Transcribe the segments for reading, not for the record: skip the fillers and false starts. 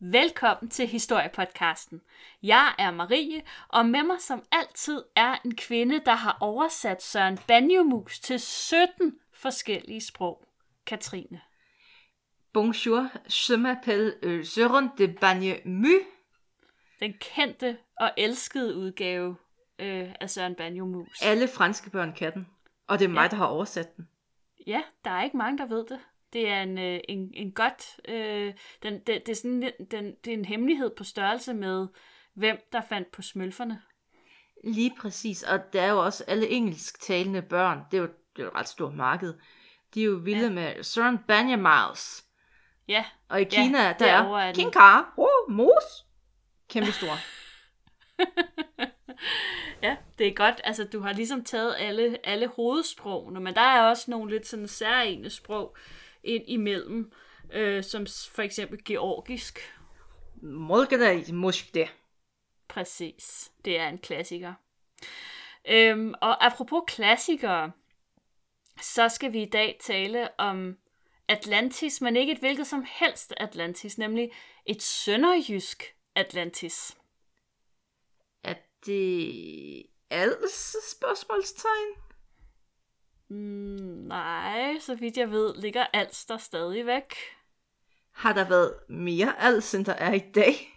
Velkommen til Historiepodcasten. Jeg er Marie, og med mig som altid er en kvinde, der har oversat Søren Bagnumus til 17 forskellige sprog. Katrine. Bonjour, je m'appelle Søren de Bagnumus. Den kendte og elskede udgave af Søren Bagnumus. Alle franske børn kan den, og det er mig, der har oversat den. Ja, der er ikke mange, der ved det. Det er en godt... Det er en hemmelighed på størrelse med, hvem der fandt på smølferne. Lige præcis, og der er jo også alle engelsktalende børn. Det er jo et ret stort marked. De er jo vilde med Søren Banja Miles. Ja. Og i Kina, der er King Ka, mos. Kæmpe stor. Ja, det er godt. Altså, du har ligesom taget alle hovedsprogene, men der er også nogle lidt sådan særegne sprog ind imellem, som for eksempel georgisk. Præcis. Det er en klassiker. Og apropos klassikere, så skal vi i dag tale om Atlantis, men ikke et hvilket som helst Atlantis, nemlig et sønderjysk Atlantis. Det altså spørgsmålstegn? Nej, så vidt jeg ved, ligger Als der stadig væk. Har der været mere Als, end der er i dag?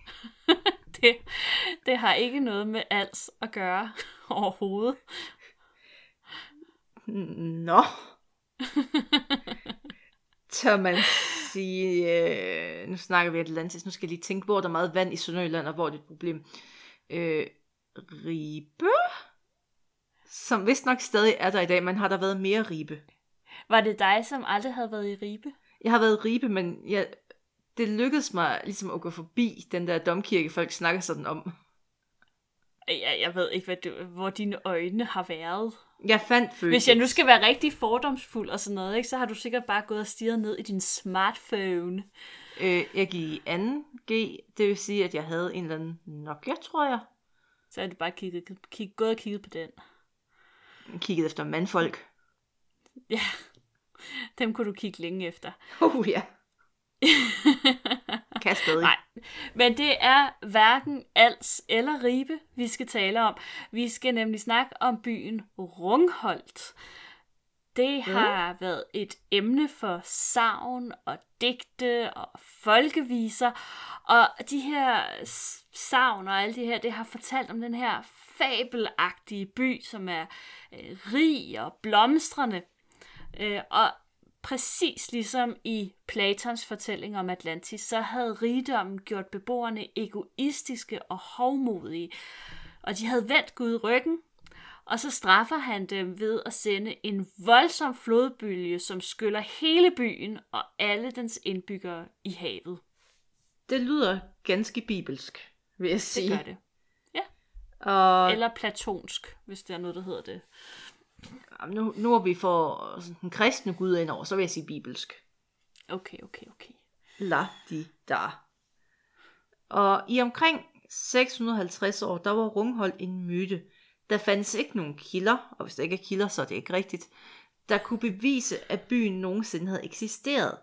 det har ikke noget med Als at gøre overhovedet. Nå. Tør man sige, nu snakker vi Atlantis, nu skal jeg lige tænke, hvor der er meget vand i Sønderjylland, og hvor er det et problem? Ribe? Som vist nok stadig er der i dag, men har der været mere Ribe? Var det dig, som aldrig havde været i Ribe? Jeg har været i Ribe, men det lykkedes mig ligesom at gå forbi den der domkirke, folk snakker sådan om. Jeg ved ikke, hvor dine øjne har været. Jeg fandt følelsen. Hvis jeg nu skal være rigtig fordomsfuld og sådan noget, ikke, så har du sikkert bare gået og stirret ned i din smartphone. Jeg gik i 2G, det vil sige, at jeg havde en eller anden Nokia, tror jeg. Så er det bare gået og kigget på den. Kigget efter mandfolk. Ja, dem kunne du kigge længe efter. Ja. Kan stadig. Nej, men det er hverken Als eller Ribe, vi skal tale om. Vi skal nemlig snakke om byen Rungholt. Det har været et emne for sagn og digte og folkeviser, og de her sagn og alle de her, det har fortalt om den her fabelagtige by, som er rig og blomstrende, og præcis ligesom i Platons fortælling om Atlantis, så havde rigdommen gjort beboerne egoistiske og hovmodige, og de havde vendt Gud ryggen. Og så straffer han dem ved at sende en voldsom flodbølge, som skyller hele byen og alle dens indbyggere i havet. Det lyder ganske bibelsk, vil jeg sige. Det gør det. Ja. Og... eller platonsk, hvis det er noget, der hedder det. Jamen, nu er vi for den kristne Gud ind over, så vil jeg sige bibelsk. Okay. La di da. Og i omkring 650 år, der var Rungholt en myte. Der fandtes ikke nogen kilder, og hvis der ikke er kilder, så er det ikke rigtigt, der kunne bevise, at byen nogensinde havde eksisteret.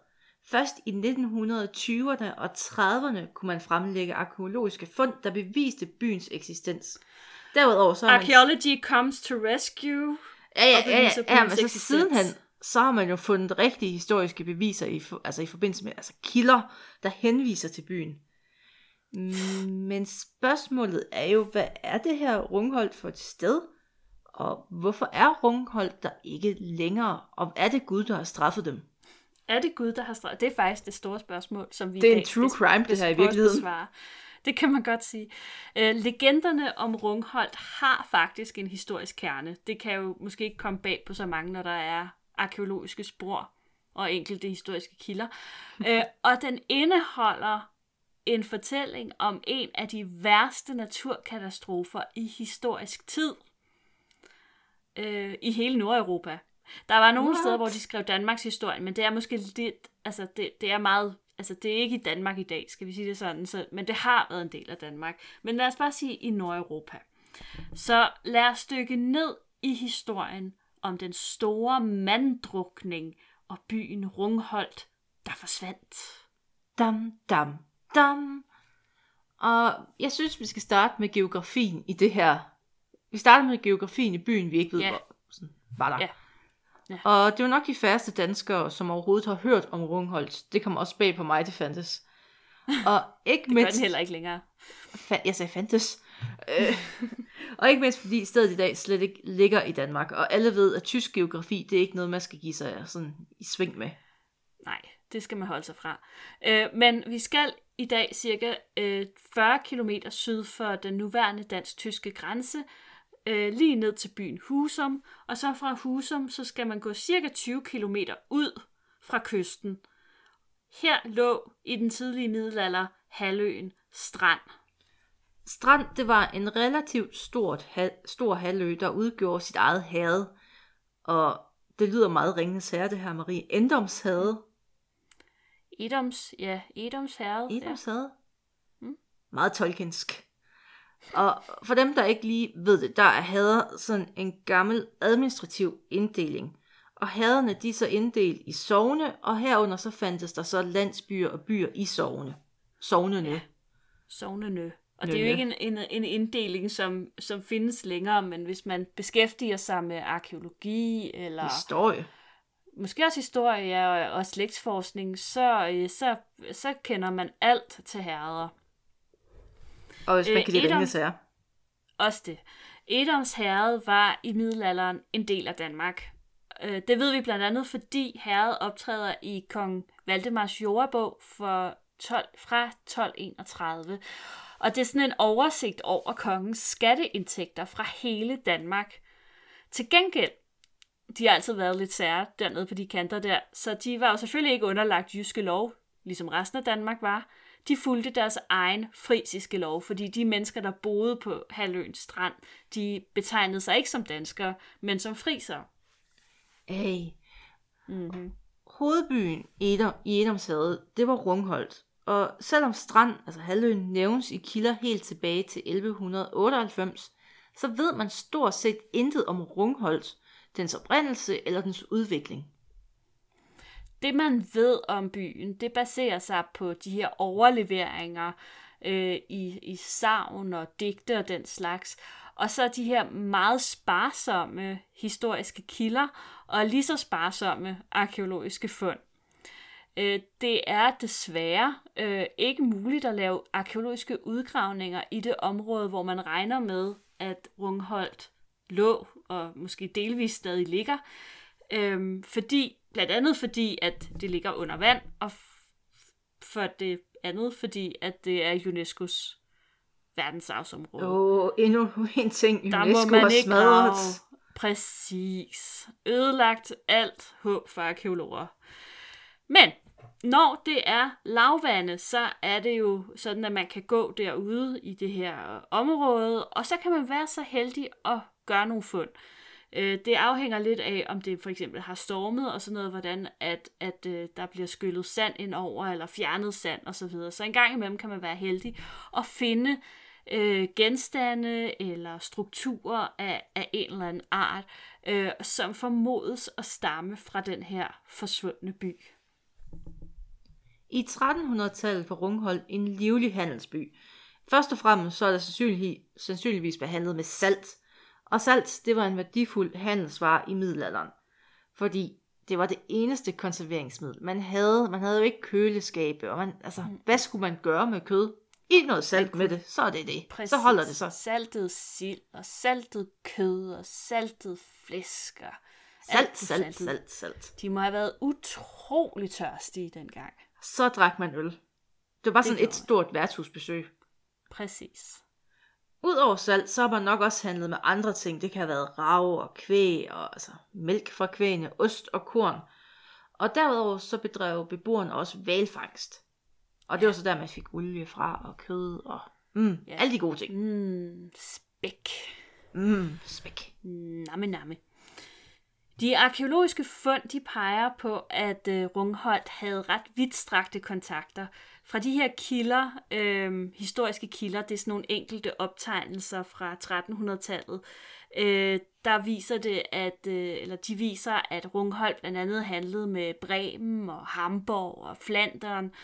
Først i 1920'erne og 30'erne kunne man fremlægge arkæologiske fund, der beviste byens eksistens. Derudover så har man... Archaeology comes to rescue. Ja, men så sidenhen, så har man jo fundet rigtige historiske beviser, i forbindelse med kilder, der henviser til byen. Men spørgsmålet er jo, hvad er det her Rungholt for et sted? Og hvorfor er Rungholt der ikke længere? Og er det Gud, der har straffet dem? Er det Gud, der har straffet? Det er faktisk det store spørgsmål, som vi i dag... Det er en true crime, det her i virkeligheden. Det kan man godt sige. Legenderne om Rungholt har faktisk en historisk kerne. Det kan jo måske ikke komme bag på så mange, når der er arkæologiske spor og enkelte historiske kilder. Og den indeholder... en fortælling om en af de værste naturkatastrofer i historisk tid i hele Nordeuropa. Der var nogle steder, hvor de skrev Danmarks historie, men det er måske lidt, det er meget, det er ikke i Danmark i dag, skal vi sige det sådan, men det har været en del af Danmark. Men lad os bare sige i Nordeuropa. Så lad os dykke ned i historien om den store manddrukning og byen Rungholt, der forsvandt. Dam, dam. dam. Og jeg synes, vi skal starte med geografien i det her. Vi starter med geografien i byen, vi ikke ved, hvor sådan var der. Ja. Og det var nok de færreste danskere, som overhovedet har hørt om Rungholt. Det kommer også bag på mig, det fandtes. Og ikke det mindst... gør den heller ikke længere. Jeg sagde fandtes. Og ikke mindst, fordi stedet i dag slet ikke ligger i Danmark. Og alle ved, at tysk geografi, det er ikke noget, man skal give sig sådan i sving med. Nej, det skal man holde sig fra. Men vi skal i dag cirka 40 km syd for den nuværende dansk-tyske grænse, lige ned til byen Husum, og så fra Husum, så skal man gå cirka 20 km ud fra kysten. Her lå i den tidlige middelalder Halløen Strand. Strand, det var en relativt stor halvø, der udgjorde sit eget herred. Og det lyder meget Ringenes Herre, det her, Marie. Edoms herred. Edoms herred. Edoms herred. Mm. Meget tolkensk. Og for dem, der ikke lige ved det, der er herreder sådan en gammel administrativ inddeling. Og herrederne, de er så inddelt i sogne, og herunder så fandtes der så landsbyer og byer i sogne. Sognene. Ja. Sognene. Og det er jo ikke en inddeling, som findes længere, men hvis man beskæftiger sig med arkeologi eller... historie. Måske også historie, ja, og slægtsforskning, så kender man alt til herreder. Og hvis man kan lide Ringenes Herre. Også det. Edoms herred var i middelalderen en del af Danmark. Det ved vi blandt andet, fordi herred optræder i kong Valdemars jordebog fra 1231. Og det er sådan en oversigt over kongens skatteindtægter fra hele Danmark. Til gengæld, de har altid været lidt sære dernede på de kanter der, så de var jo selvfølgelig ikke underlagt jyske lov, ligesom resten af Danmark var. De fulgte deres egen frisiske lov, fordi de mennesker, der boede på Halløen Strand, de betegnede sig ikke som danskere, men som frisere. Hey. Mm-hmm. Hovedbyen i Edomshavet, det var Rungholt. Og selvom Strand, altså Halløen, nævnes i kilder helt tilbage til 1198, så ved man stort set intet om Rungholt, dens oprindelse eller dens udvikling. Det, man ved om byen, det baserer sig på de her overleveringer i sagn og digte og den slags. Og så de her meget sparsomme historiske kilder og lige så sparsomme arkæologiske fund. Det er desværre ikke muligt at lave arkæologiske udgravninger i det område, hvor man regner med, at Rungholt lå og måske delvist stadig ligger. Blandt andet fordi, at det ligger under vand, og for det andet, fordi at det er UNESCO's verdensarvsområde. Endnu en ting, UNESCO har smadret. Præcis. Ødelagt alt håb for arkæologer. Men når det er lavvande, så er det jo sådan, at man kan gå derude i det her område, og så kan man være så heldig at gøre nogle fund. Det afhænger lidt af, om det for eksempel har stormet og sådan noget, hvordan at der bliver skyllet sand ind over, eller fjernet sand osv. Så en gang imellem kan man være heldig at finde genstande eller strukturer af en eller anden art, som formodes at stamme fra den her forsvundne by. I 1300-tallet var Rungholt en livlig handelsby. Først og fremmest så er der sandsynligvis behandlet med salt. Og salt, det var en værdifuld handelsvare i middelalderen, fordi det var det eneste konserveringsmiddel. Man havde jo ikke køleskabe, og hvad skulle man gøre med kød? I noget salt med det, så er det det. Præcis. Så holder det så. Saltet sild, og saltet kød, og saltet flæsk. Salt. De må have været utrolig tørstige dengang. Så drak man øl. Det var bare sådan et stort værtshusbesøg. Præcis. Udover salt, så har man nok også handlet med andre ting. Det kan have været rav og kvæg, og altså mælk fra kvægene, ost og korn. Og derudover så bedrev beboerne også hvalfangst. Og det var så der, man fik olie fra og kød og alle de gode ting. Spæk. Namme. De arkæologiske fund, de peger på, at Rungholt havde ret vidtstrakte kontakter. Fra de her kilder, historiske kilder, det er sådan nogle enkelte optegnelser fra 1300-tallet, Der viser det, at, eller de viser, at Rungholt blandt andet handlede med Bremen og Hamborg og Flanderen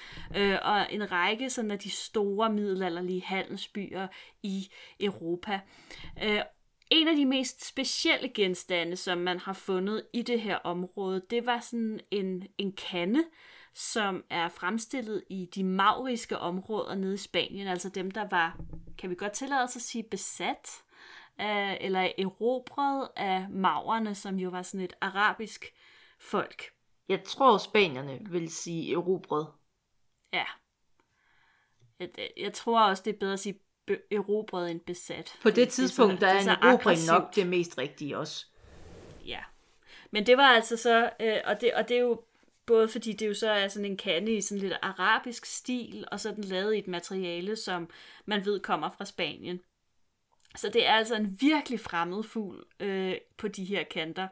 og en række sådan af de store middelalderlige handelsbyer i Europa. En af de mest specielle genstande, som man har fundet i det her område, det var sådan en kande, som er fremstillet i de mauriske områder nede i Spanien, altså dem, der var, kan vi godt tillade os at sige, besat af, eller erobret af maurerne, som jo var sådan et arabisk folk. Jeg tror, spanierne vil sige erobret. Ja. Jeg tror også, det er bedre at sige erobret end besat. På det tidspunkt, der er en erobring nok det mest rigtige også. Ja. Men det var altså så, og det er jo både fordi det jo så er sådan en kande i sådan lidt arabisk stil, og så er den lavet i et materiale, som man ved kommer fra Spanien. Så det er altså en virkelig fremmed fugl på de her kanter.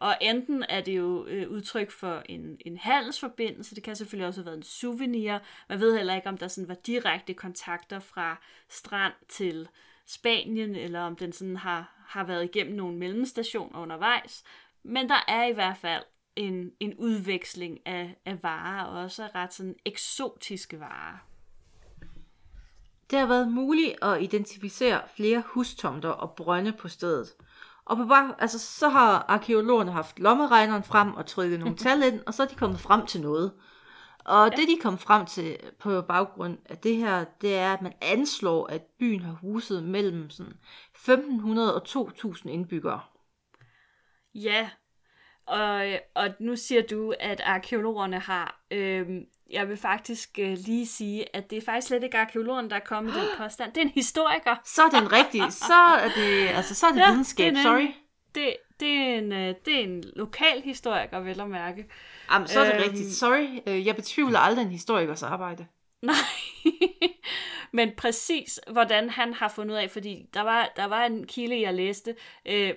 Og enten er det jo udtryk for en handelsforbindelse, det kan selvfølgelig også have været en souvenir. Man ved heller ikke, om der sådan var direkte kontakter fra strand til Spanien, eller om den sådan har været igennem nogle mellemstationer undervejs. Men der er i hvert fald en udveksling af varer, og også ret sådan eksotiske varer. Det har været muligt at identificere flere hustomter og brønde på stedet. Og så har arkæologerne haft lommeregneren frem og trykket nogle tal ind, og så er de kommet frem til noget. Og det, de kom frem til på baggrund af det her, det er, at man anslår, at byen har huset mellem sådan 1500 og 2000 indbyggere. Ja, og nu siger du, at arkæologerne har... Jeg vil faktisk lige sige, at det er faktisk slet ikke arkeologerne, der er kommet i den påstand. Det er en historiker. Så er den rigtig. Så er det, altså, så er det videnskab, sorry. Det er en lokal historiker, vel at mærke. Jamen, så er det rigtigt. Sorry, jeg betvivler aldrig en historikers arbejde. Nej, men præcis hvordan han har fundet ud af, fordi der var en kilde, jeg læste,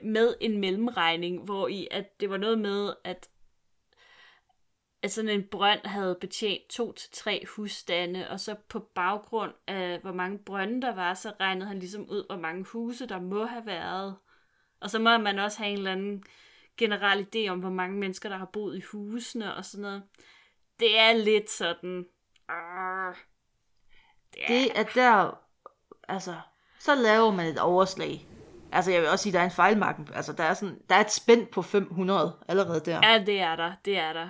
med en mellemregning, hvor i at det var noget med, at sådan en brønd havde betjent 2 til 3 husstande, og så på baggrund af, hvor mange brønde der var, så regnede han ligesom ud, hvor mange huse der må have været. Og så må man også have en eller anden generel idé om, hvor mange mennesker, der har boet i husene og sådan noget. Det er lidt sådan... Det er der... Altså, så laver man et overslag. Altså, jeg vil også sige, der er en fejlmarken. Altså, der er et spænd på 500 allerede der. Ja, det er der.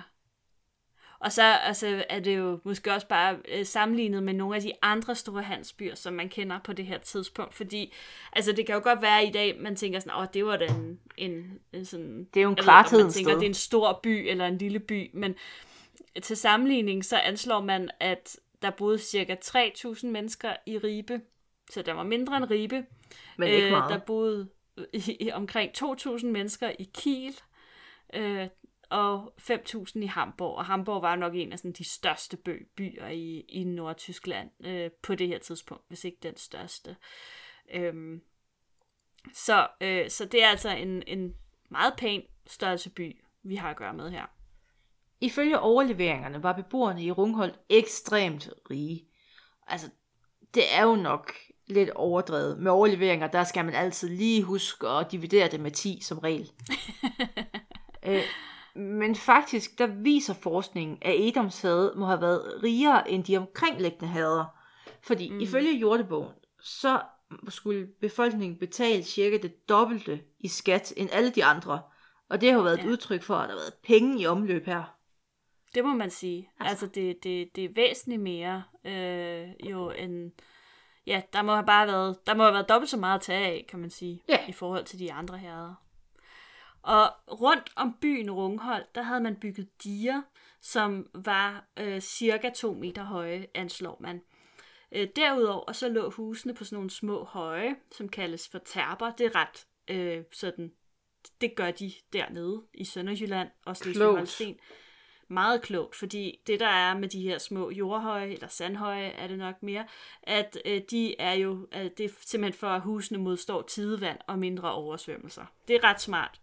Og så altså, er det jo måske også bare sammenlignet med nogle af de andre store handelsbyer, som man kender på det her tidspunkt. Fordi altså, det kan jo godt være i dag, man tænker sådan, det var da en sådan... Det er jo en klartid. Man tænker, det er en stor by eller en lille by. Men til sammenligning, så anslår man, at der boede ca. 3.000 mennesker i Ribe. Så der var mindre end Ribe. Men ikke meget. Der boede omkring 2.000 mennesker i Kiel. Og 5.000 i Hamborg, og Hamborg var nok en af sådan de største byer i Nordtyskland på det her tidspunkt, hvis ikke den største. Så det er altså en meget pæn størrelse by, vi har at gøre med her. Ifølge overleveringerne var beboerne i Rungholt ekstremt rige. Altså, det er jo nok lidt overdrevet. Med overleveringer, der skal man altid lige huske at dividere det med 10 som regel. Men faktisk, der viser forskningen, at Edoms havde må have været rigere end de omkringliggende hader. Fordi ifølge jordebogen, så skulle befolkningen betale cirka det dobbelte i skat end alle de andre. Og det har været et udtryk for, at der har været penge i omløb her. Det må man sige. Altså det er væsentligt mere jo end... Ja, der må have været dobbelt så meget at tage af, kan man sige, i forhold til de andre hader. Og rundt om byen Rungholt, der havde man bygget diger, som var cirka 2 meter høje, anslår man. Derudover så lå husene på sådan nogle små høje, som kaldes for terper. Det er ret sådan, det gør de dernede i Sønderjylland og Slesvig-Holsten. Meget klogt, fordi det der er med de her små jordhøje, eller sandhøje er det nok mere, at de er jo, det er simpelthen for, at husene modstår tidevand og mindre oversvømmelser. Det er ret smart,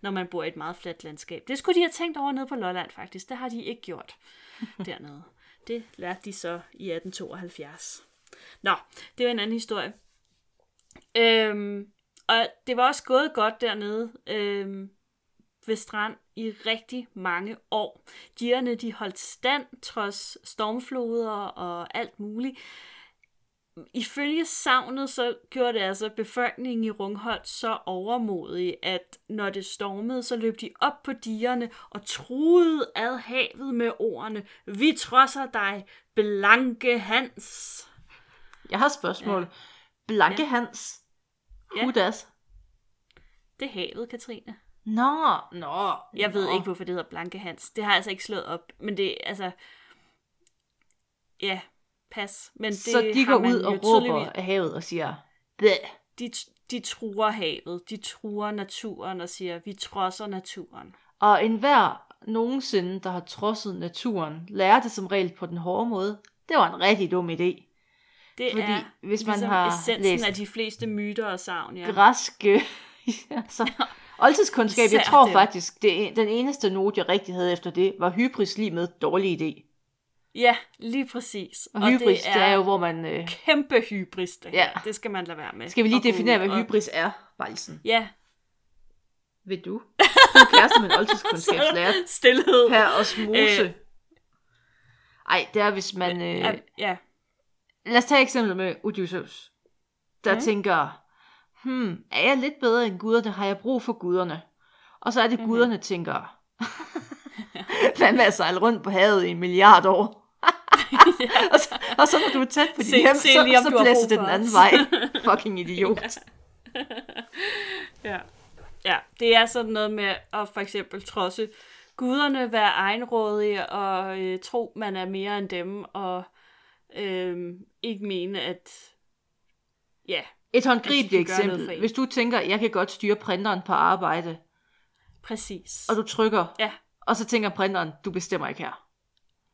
når man bor i et meget fladt landskab. Det skulle de have tænkt over nede på Lolland faktisk. Det har de ikke gjort dernede. Det lærte de så i 1872. Nå, det var en anden historie. Og det var også gået godt dernede ved strand i rigtig mange år. Digerne, de holdt stand trods stormfloder og alt muligt. Ifølge savnet, så gjorde det altså befolkningen i Rungholt så overmodig, at når det stormede, så løb de op på digerne og truede ad havet med ordene: "Vi trodser dig, Blanke Hans." Jeg har et spørgsmål. Ja. Blanke Hans? Ja. Hudas? Det er havet, Katrine. Nå. Jeg ved ikke, hvorfor det hedder Blanke Hans. Det har jeg altså ikke slået op, men det altså... Ja... Pas. Men det så de går ud og råber af havet og siger, de truer havet, de truer naturen og siger, vi trodser naturen. Og enhver nogensinde, der har trodset naturen, lærer det som regel på den hårde måde. Det var en rigtig dum idé. Det fordi, er hvis man ligesom har essensen af de fleste myter og sagn. Ja. Græske. Altså, oldtidskundskab, jeg tror faktisk, den eneste note, jeg rigtig havde efter det, var hybris lige med dårlig idé. Ja, lige præcis. Og hybris, det er jo, hvor man... Kæmpe hybris, det her. Ja. Det skal man lade være med. Skal vi lige definere, hvad hybris er, Balsen? Ja. Ved du? Du er kæreste med en oldtidskundskabslærer. Stilhed. Per osmose. Ej, det er, hvis man... Ja. Lad os tage eksempel med Odysseus. Der tænker, er jeg lidt bedre end guderne? Har jeg brug for guderne? Og så er det guderne, tænker... Hvad med at sejle rundt på havet i 1 milliard år? Og så når du er tæt på dit hjem, så blæser det den anden vej. Fucking idiot. Ja, det er sådan noget med at for eksempel trodse guderne, være egenrådige og tro, man er mere end dem, og ikke mene, at... Ja, et håndgribeligt eksempel. Hvis du tænker, jeg kan godt styre printeren på arbejde. Præcis. Og du trykker... Ja. Og så tænker printeren, du bestemmer ikke her.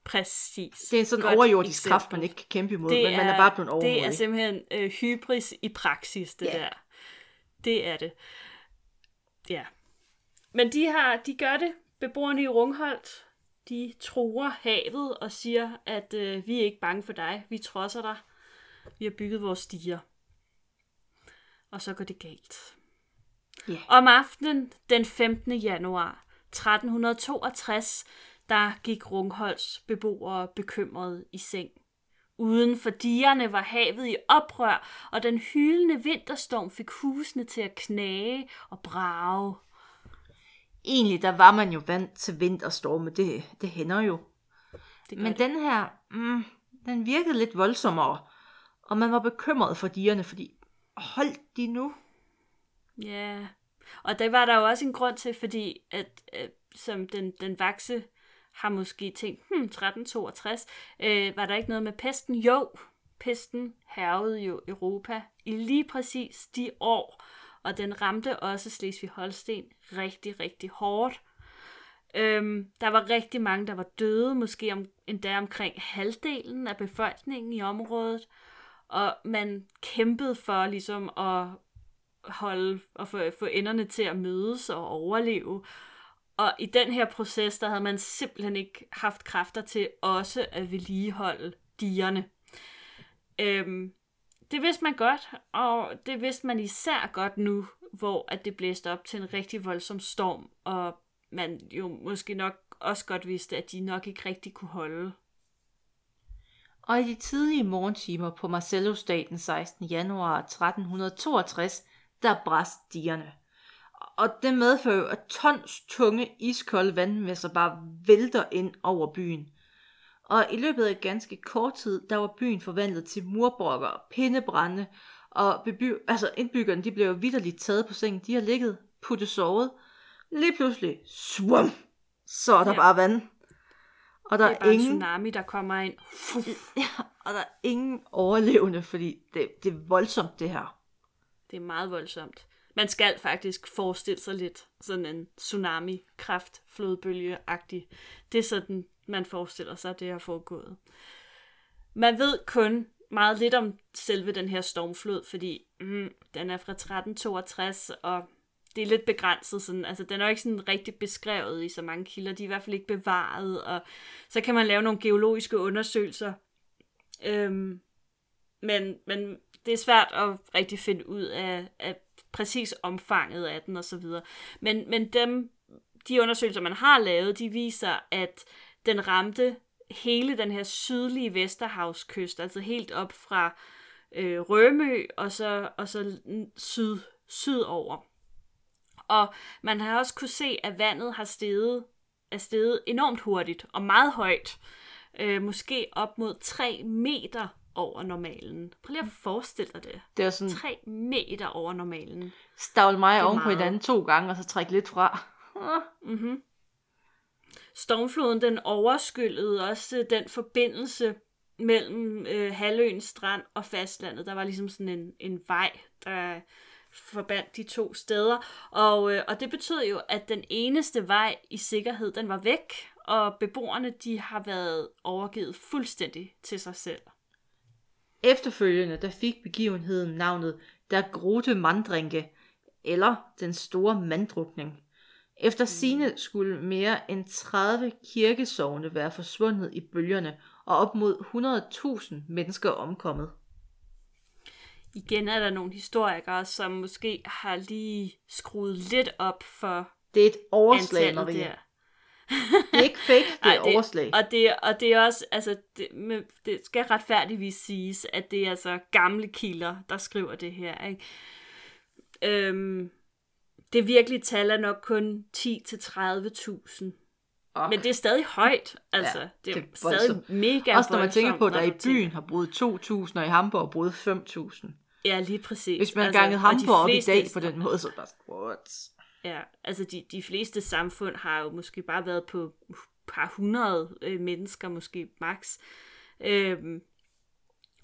Præcis. Det er sådan en overjordisk kraft, man ikke kan kæmpe imod, men man er bare blevet overmodig. Det er simpelthen hybris i praksis, det der. Det er det. Ja. Men de gør det. Beboerne i Rungholt, de truer havet og siger, at vi er ikke bange for dig. Vi trodser dig. Vi har bygget vores stier. Og så går det galt. Yeah. Om aftenen, den 15. januar, 1362, der gik Rungholts beboere bekymrede i seng. Uden for digerne var havet i oprør, og den hylende vinterstorm fik husene til at knage og brage. Egentlig, der var man jo vant til vinterstorme, det hænder jo. Men den her, den virkede lidt voldsommere, og man var bekymret for digerne, fordi holdt de nu? Ja... Yeah. Og det var der jo også en grund til, fordi at som den vakse har måske tænkt, 1362, var der ikke noget med pesten? Jo, pesten hærgede jo Europa i lige præcis de år, og den ramte også Slesvig-Holsten rigtig, rigtig hårdt. Der var rigtig mange, der var døde, måske endda omkring halvdelen af befolkningen i området, og man kæmpede for ligesom at holde og få enderne til at mødes og overleve. Og i den her proces, der havde man simpelthen ikke haft kræfter til også at vedligeholde digerne. Det vidste man godt, og det vidste man især godt nu, hvor at det blæste op til en rigtig voldsom storm, og man jo måske nok også godt vidste, at de nok ikke rigtig kunne holde. Og i de tidlige morgentimer på Marcellusdagen 16. januar 1362, der brast digerne. Og det medfører jo, at tons tunge iskolde vandmasser bare vælter ind over byen. Og i løbet af ganske kort tid, der var byen forvandlet til murbrokker, pindebrænde, og indbyggerne, de blev jo vitterligt taget på sengen. De har ligget, puttet sovet. Lige pludselig, svum, så er der bare vand. Og der det er bare ingen... en tsunami, der kommer ind. Ja, og der er ingen overlevende, fordi det er voldsomt, det her. Det er meget voldsomt. Man skal faktisk forestille sig lidt sådan en tsunami-kraft, flodbølge-agtig. Det er sådan, man forestiller sig, det har foregået. Man ved kun meget lidt om selve den her stormflod, fordi den er fra 1362, og det er lidt begrænset. Sådan, altså, den er jo ikke sådan rigtig beskrevet i så mange kilder. De er i hvert fald ikke bevaret, og så kan man lave nogle geologiske undersøgelser. Men det er svært at rigtig finde ud af præcis omfanget af den og så videre. Men de undersøgelser, man har lavet, de viser, at den ramte hele den her sydlige Vesterhavskyst, altså helt op fra Rømø og så sydover. Og man har også kunne se, at vandet er steget enormt hurtigt og meget højt. Måske op mod 3 meter over normalen. Prøv lige at forestille dig det. Det er sådan 3 meter over normalen. Stavl mig oven på hinanden 2 gange, og så træk lidt fra. Mm-hmm. Stormfloden, den overskyllede også den forbindelse mellem Halløen Strand og fastlandet. Der var ligesom sådan en vej, der forbandt de 2 steder. Og det betød jo, at den eneste vej i sikkerhed, den var væk. Og beboerne, de har været overgivet fuldstændig til sig selv. Efterfølgende, der fik begivenheden navnet Der Grote Manddrænke, eller Den Store Manddrukning. Efter sine skulle mere end 30 kirkesogne være forsvundet i bølgerne, og op mod 100.000 mennesker omkommet. Igen er der nogle historikere, som måske har lige skruet lidt op for det er et overslag, Maria. Der. Det er ikke fake, det er overslag. Og det er også, altså, det skal retfærdigvis siges, at det er altså gamle kilder, der skriver det her, ikke? Det virkelige tal er nok kun 10-30.000. Men det er stadig højt, altså. Ja, det er stadig mega. Også når man tænker på, at der i byen har boet 2.000, og i Hamborg boet 5.000. Ja, lige præcis. Hvis man har ganget Hamborg op i dag på den måde, så er det bare squats. Ja, altså de fleste samfund har jo måske bare været på par 100 mennesker, måske max.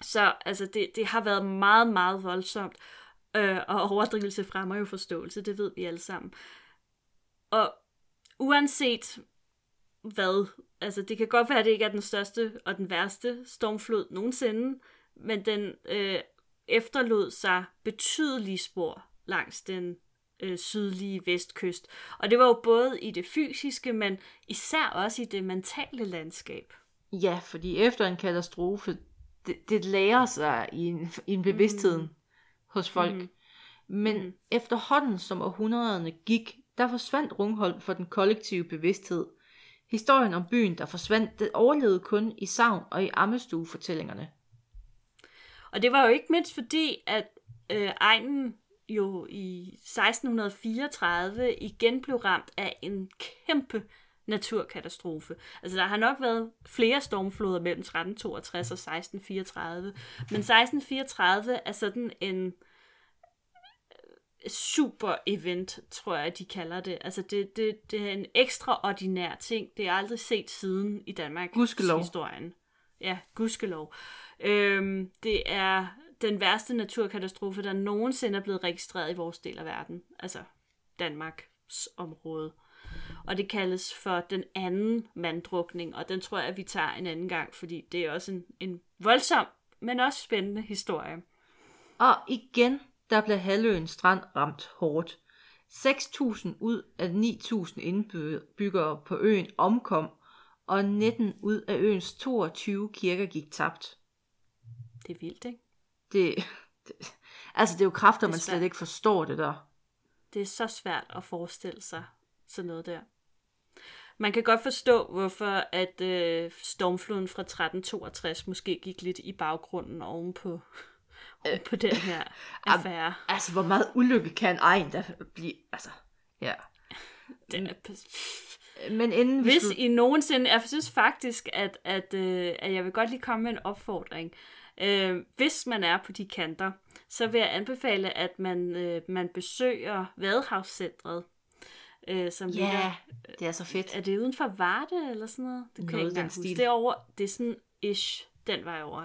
Så altså det har været meget, meget voldsomt. Og overdrivelse fremmer jo forståelse, det ved vi alle sammen. Og uanset hvad, altså det kan godt være, at det ikke er den største og den værste stormflod nogensinde, men den efterlod sig betydelige spor langs den sydlige vestkyst. Og det var jo både i det fysiske, men især også i det mentale landskab. Ja, fordi efter en katastrofe, det lærer sig i en bevidsthed hos folk. Men efterhånden, som århundrederne gik, der forsvandt Rungholt for den kollektive bevidsthed. Historien om byen, der forsvandt, det overlevede kun i savn og i ammestuefortællingerne. Og det var jo ikke mindst fordi, at egnen jo i 1634 igen blev ramt af en kæmpe naturkatastrofe. Altså der har nok været flere stormfloder mellem 1362 og 1634, men 1634 er sådan en super event, tror jeg, de kalder det. Altså det er en ekstraordinær ting, det er aldrig set siden i Danmark. Gudskelov. Historien. Ja, gudskelov. Det er den værste naturkatastrofe, der nogensinde er blevet registreret i vores del af verden, altså Danmarks område. Og det kaldes for den anden manddrukning, og den tror jeg, at vi tager en anden gang, fordi det er også en voldsom, men også spændende historie. Og igen, der blev Halløen Strand ramt hårdt. 6.000 ud af 9.000 indbyggere på øen omkom, og 19 ud af øens 22 kirker gik tabt. Det er vildt, ikke? Det er jo kræfter, man slet ikke forstår det der. Det er så svært at forestille sig sådan noget der. Man kan godt forstå, hvorfor at stormfloden fra 1362 måske gik lidt i baggrunden oven på den her affære. Altså, hvor meget ulykke kan egen der blive? Altså, ja. Den er men inden hvis du... I nogensinde... Jeg synes faktisk, at jeg vil godt lige komme med en opfordring. Hvis man er på de kanter, så vil jeg anbefale, at man besøger Vadehavscentret, som ja, det er så fedt. Er det uden for Varde eller sådan noget? Det kan jeg ikke huske. Det er sådan ish, den vej over.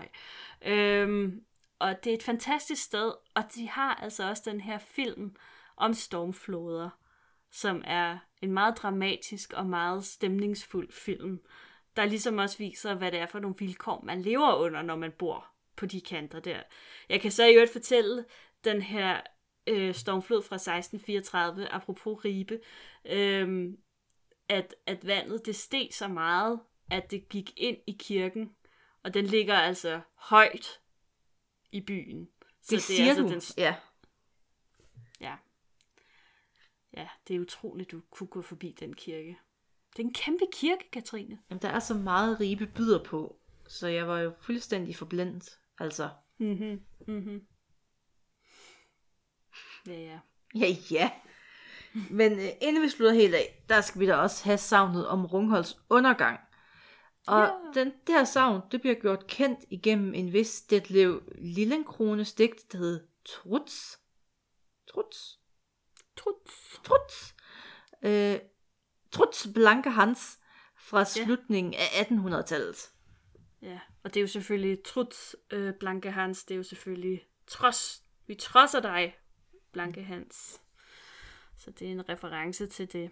Og det er et fantastisk sted, og de har altså også den her film om stormfloder, som er en meget dramatisk og meget stemningsfuld film, der ligesom også viser, hvad det er for nogle vilkår, man lever under, når man bor på de kanter der. Jeg kan så i øvrigt fortælle den her stormflod fra 1634, apropos Ribe, at vandet det steg så meget, at det gik ind i kirken, og den ligger altså højt i byen. Så det siger altså den... Ja. Ja. Ja, det er utroligt, du kunne gå forbi den kirke. Det er en kæmpe kirke, Katrine. Jamen, der er så meget Ribe byder på, så jeg var jo fuldstændig forblændet, altså. Mhm, mhm. Ja, ja. Ja, ja. Men inden vi slutter helt af, der skal vi da også have savnet om Rungholts undergang. Og ja, den der savn, det bliver gjort kendt igennem en vis Detlev Liliencrones digt, der hed Trutz. Trutz Blanke Hans fra slutningen af 1800-tallet. Ja, og det er jo selvfølgelig Trutz Blanke Hans, det er jo selvfølgelig trods. Vi trodser dig, Blanke Hans. Så det er en reference til det.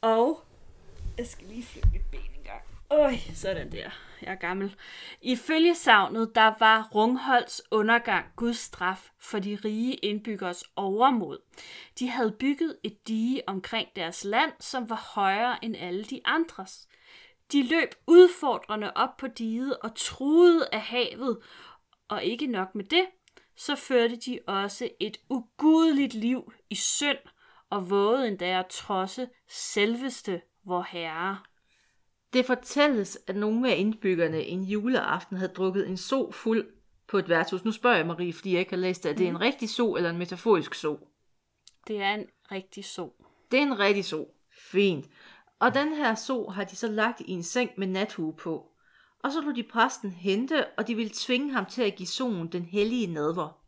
Og jeg skal lige flytte mit ben en gang. Øj, sådan der. Jeg er gammel. Ifølge sagnet, der var Rungholts undergang Guds straf for de rige indbyggeres overmod. De havde bygget et dige omkring deres land, som var højere end alle de andres. De løb udfordrende op på diget og truede af havet. Og ikke nok med det, så førte de også et ugudeligt liv i synd og vågede endda at trodse selveste vor herre. Det fortælles, at nogle af indbyggerne en juleaften havde drukket en so fuld på et værtshus. Nu spørger jeg Marie, fordi jeg ikke har læst det. Er det en rigtig so eller en metaforisk so? Det er en rigtig so. Det er en rigtig so. Fint. Og den her so har de så lagt i en seng med nathue på. Og så lod de præsten hente, og de ville tvinge ham til at give soen den hellige nadver.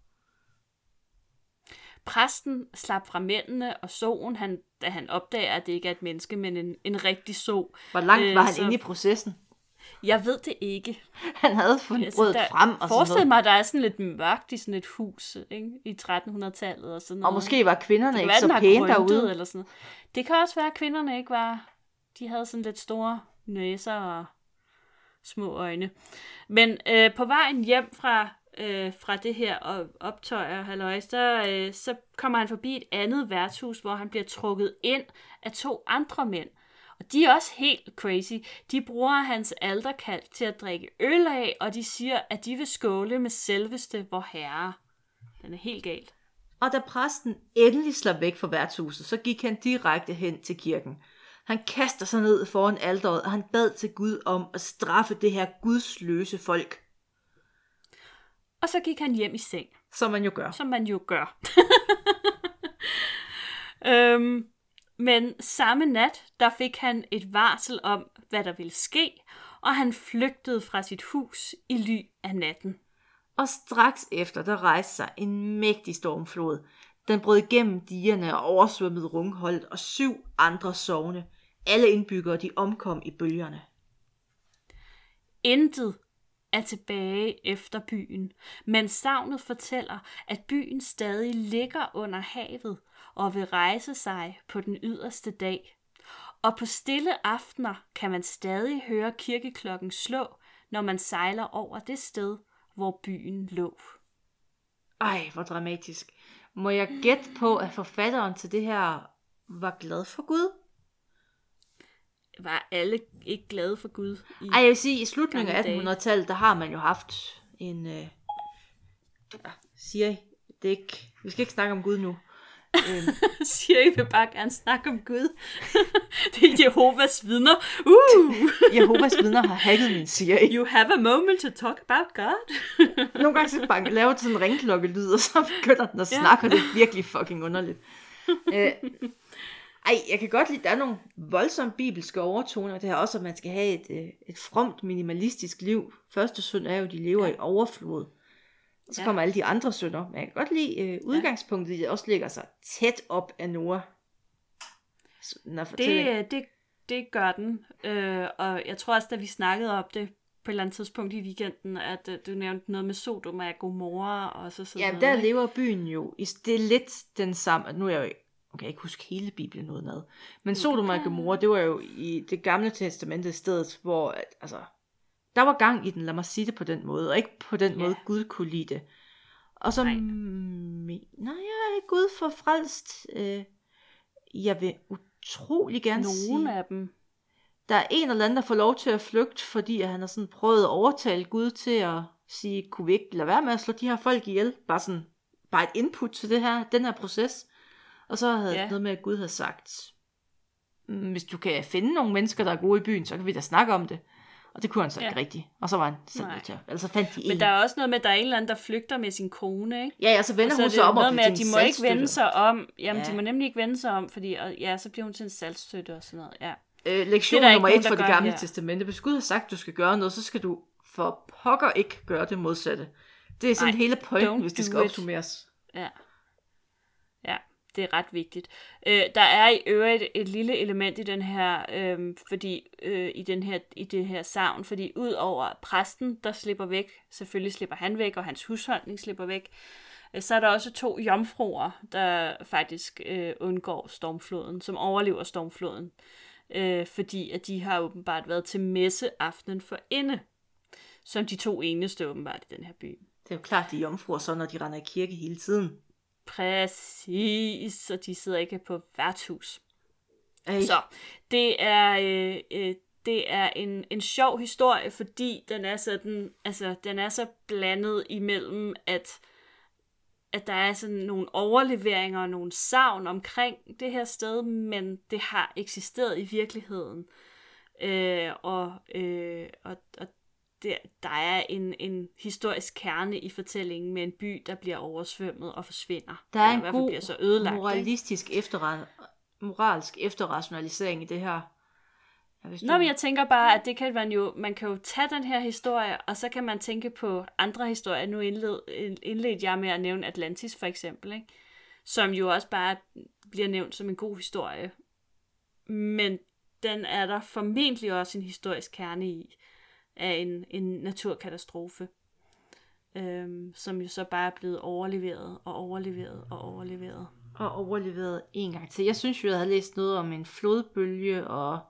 Præsten slap fra mændene og soen, da han opdager, at det ikke er et menneske, men en rigtig so. Hvor langt var han inde i processen? Jeg ved det ikke. Han havde fundet brødet frem og sådan noget. Forestil mig, der er sådan lidt mørkt i sådan et hus, ikke? I 1300-tallet og sådan noget. Og måske var kvinderne ikke så pæne derude. Eller sådan noget. Det kan også være, at kvinderne ikke var... De havde sådan lidt store næser og små øjne. Men på vejen hjem fra det her optøjer, halløjs, så kommer han forbi et andet værtshus, hvor han bliver trukket ind af to andre mænd. Og de er også helt crazy. De bruger hans alterkald til at drikke øl af, og de siger, at de vil skåle med selveste vor herre. Den er helt galt. Og da præsten endelig slap væk fra værtshuset, så gik han direkte hen til kirken. Han kaster sig ned foran alteret, og han bad til Gud om at straffe det her gudsløse folk. Og så gik han hjem i seng. Som man jo gør. Men samme nat, der fik han et varsel om, hvad der ville ske, og han flygtede fra sit hus i ly af natten. Og straks efter, der rejste sig en mægtig stormflod. Den brød igennem digerne og oversvømmede Rungholt og 7 andre sogne. Alle indbyggere, de omkom i bølgerne. Intet er tilbage efter byen, men sagnet fortæller, at byen stadig ligger under havet og vil rejse sig på den yderste dag. Og på stille aftener kan man stadig høre kirkeklokken slå, når man sejler over det sted, hvor byen lå. Ej, hvor dramatisk. Må jeg gætte på, at forfatteren til det her var glad for Gud? Var alle ikke glade for Gud? Ej, jeg vil sige, i slutningen af 1800-tallet, der har man jo haft en... Siri, det er ikke... Vi skal ikke snakke om Gud nu. Siri vil bare gerne snakke om Gud. Det er Jehovas vidner. Jehovas vidner har hacket min Siri. You have a moment to talk about God. Nogle gange så bare laver sådan en ringklokkelyd, og så begynder den at snakke, og det er virkelig fucking underligt. Ej, jeg kan godt lide, der er nogle voldsomme bibelske overtoner. Det her også, at man skal have et fromt, minimalistisk liv. Første synd er jo, at de lever i overflod. Så kommer alle de andre synder. Men jeg kan godt lide udgangspunktet, at det også ligger sig tæt op af Noah. Det gør den. Og jeg tror også, da vi snakkede om det på et eller andet tidspunkt i weekenden, at du nævnte noget med Sodom og Gomorra og sådan noget. Ja, der lever byen jo. Det er lidt den samme. Nu er jeg jo ikke... Okay, jeg kan ikke huske hele Bibelen uden ad. Men Sodom og Gomorra, det var jo i det gamle testamente stedet, hvor altså, der var gang i den, lad mig sige det på den måde, og ikke på den måde, Gud kunne lide det. Og så jeg er Gud for frelst. Jeg vil utrolig gerne Nogle af dem. Der er en eller anden, der får lov til at flygte, fordi han har sådan prøvet at overtale Gud til at sige, kunne vi ikke lade være med at slå de her folk ihjel? Bare sådan, bare et input til det her, den her proces. Og så havde noget med, at Gud havde sagt, hvis du kan finde nogle mennesker, der er gode i byen, så kan vi da snakke om det. Og det kunne han så ikke rigtigt. Og så var han selv nødt til. Altså fandt de en. Men der er også noget med, at der er en eller anden, der flygter med sin kone, ikke? Ja, og så vender og så hun sig om og bliver til en saltstøtte. De må ikke vende sig om. Jamen, de må nemlig ikke vende sig om, fordi så bliver hun til en saltstøtte og sådan noget. Ja. Lektion nummer 1 for Det Gamle Testamente. Hvis Gud har sagt, at du skal gøre noget, så skal du for pokker ikke gøre det modsatte. Det er sådan hele pointen, hvis det skal opsummeres. Ja. Ja. Det er ret vigtigt. Der er i øvrigt et lille element i den her, i det her savn, fordi ud over præsten, der slipper væk, selvfølgelig slipper han væk, og hans husholdning slipper væk, så er der også 2 jomfruer, der faktisk undgår stormfloden, som overlever stormfloden, fordi at de har åbenbart været til messeaftenen forinde, som de 2 eneste åbenbart i den her by. Det er jo klart, de jomfruer så, når de render i kirke hele tiden. Præcis, og de sidder ikke på værtshus. Ej. Så det er en sjov historie, fordi den er sådan, altså den er så blandet imellem at der er sådan nogle overleveringer og nogle savn omkring det her sted, men det har eksisteret i virkeligheden. Der er en historisk kerne i fortællingen med en by, der bliver oversvømmet og forsvinder. Der er en god bliver så ødelagt, moralsk efterrationalisering i det her. Men jeg tænker bare, at det kan man kan jo tage den her historie, og så kan man tænke på andre historier. Nu indledte jeg med at nævne Atlantis for eksempel, ikke? Som jo også bare bliver nævnt som en god historie. Men den er der formentlig også en historisk kerne i. Af en naturkatastrofe, som jo så bare er blevet overleveret. Og overleveret en gang til. Jeg synes jo, jeg havde læst noget om en flodbølge og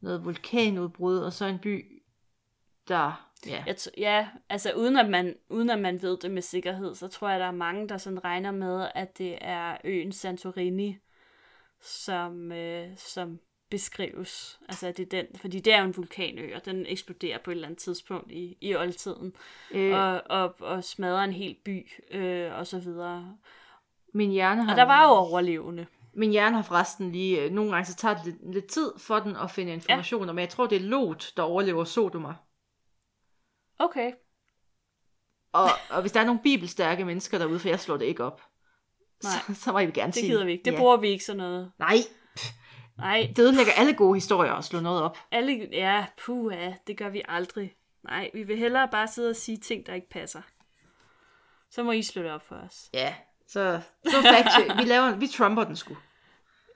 noget vulkanudbrud, og så en by, der... Ja, altså uden at man ved det med sikkerhed, så tror jeg, der er mange, der sådan regner med, at det er øen Santorini, som beskrives. Altså er det den, fordi det er jo en vulkanø, og den eksploderer på et eller andet tidspunkt i oldtiden, og smadrer en hel by, og så videre. Og der var jo overlevende. Min hjerne har forresten lige, nogle gange så tager det lidt tid for den at finde informationer, men jeg tror, det er Lot, der overlever Sodoma. Okay. Og hvis der er nogle bibelstærke mennesker derude, for jeg slår det ikke op, så må I gerne sige. Det gider vi ikke. Det bruger vi ikke sådan noget. Nej. Det ødelægger alle gode historier og slå noget op. Det gør vi aldrig. Nej, vi vil hellere bare sidde og sige ting, der ikke passer. Så må I slå det op for os. Ja, så faktisk, vi trumper den sgu.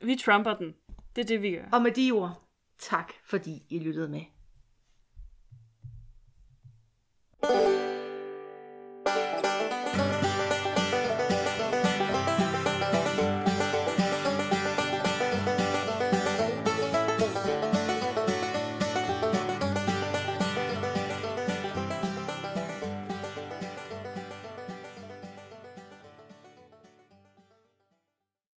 Vi trumper den. Det er det, vi gør. Og med de ord, tak fordi I lyttede med.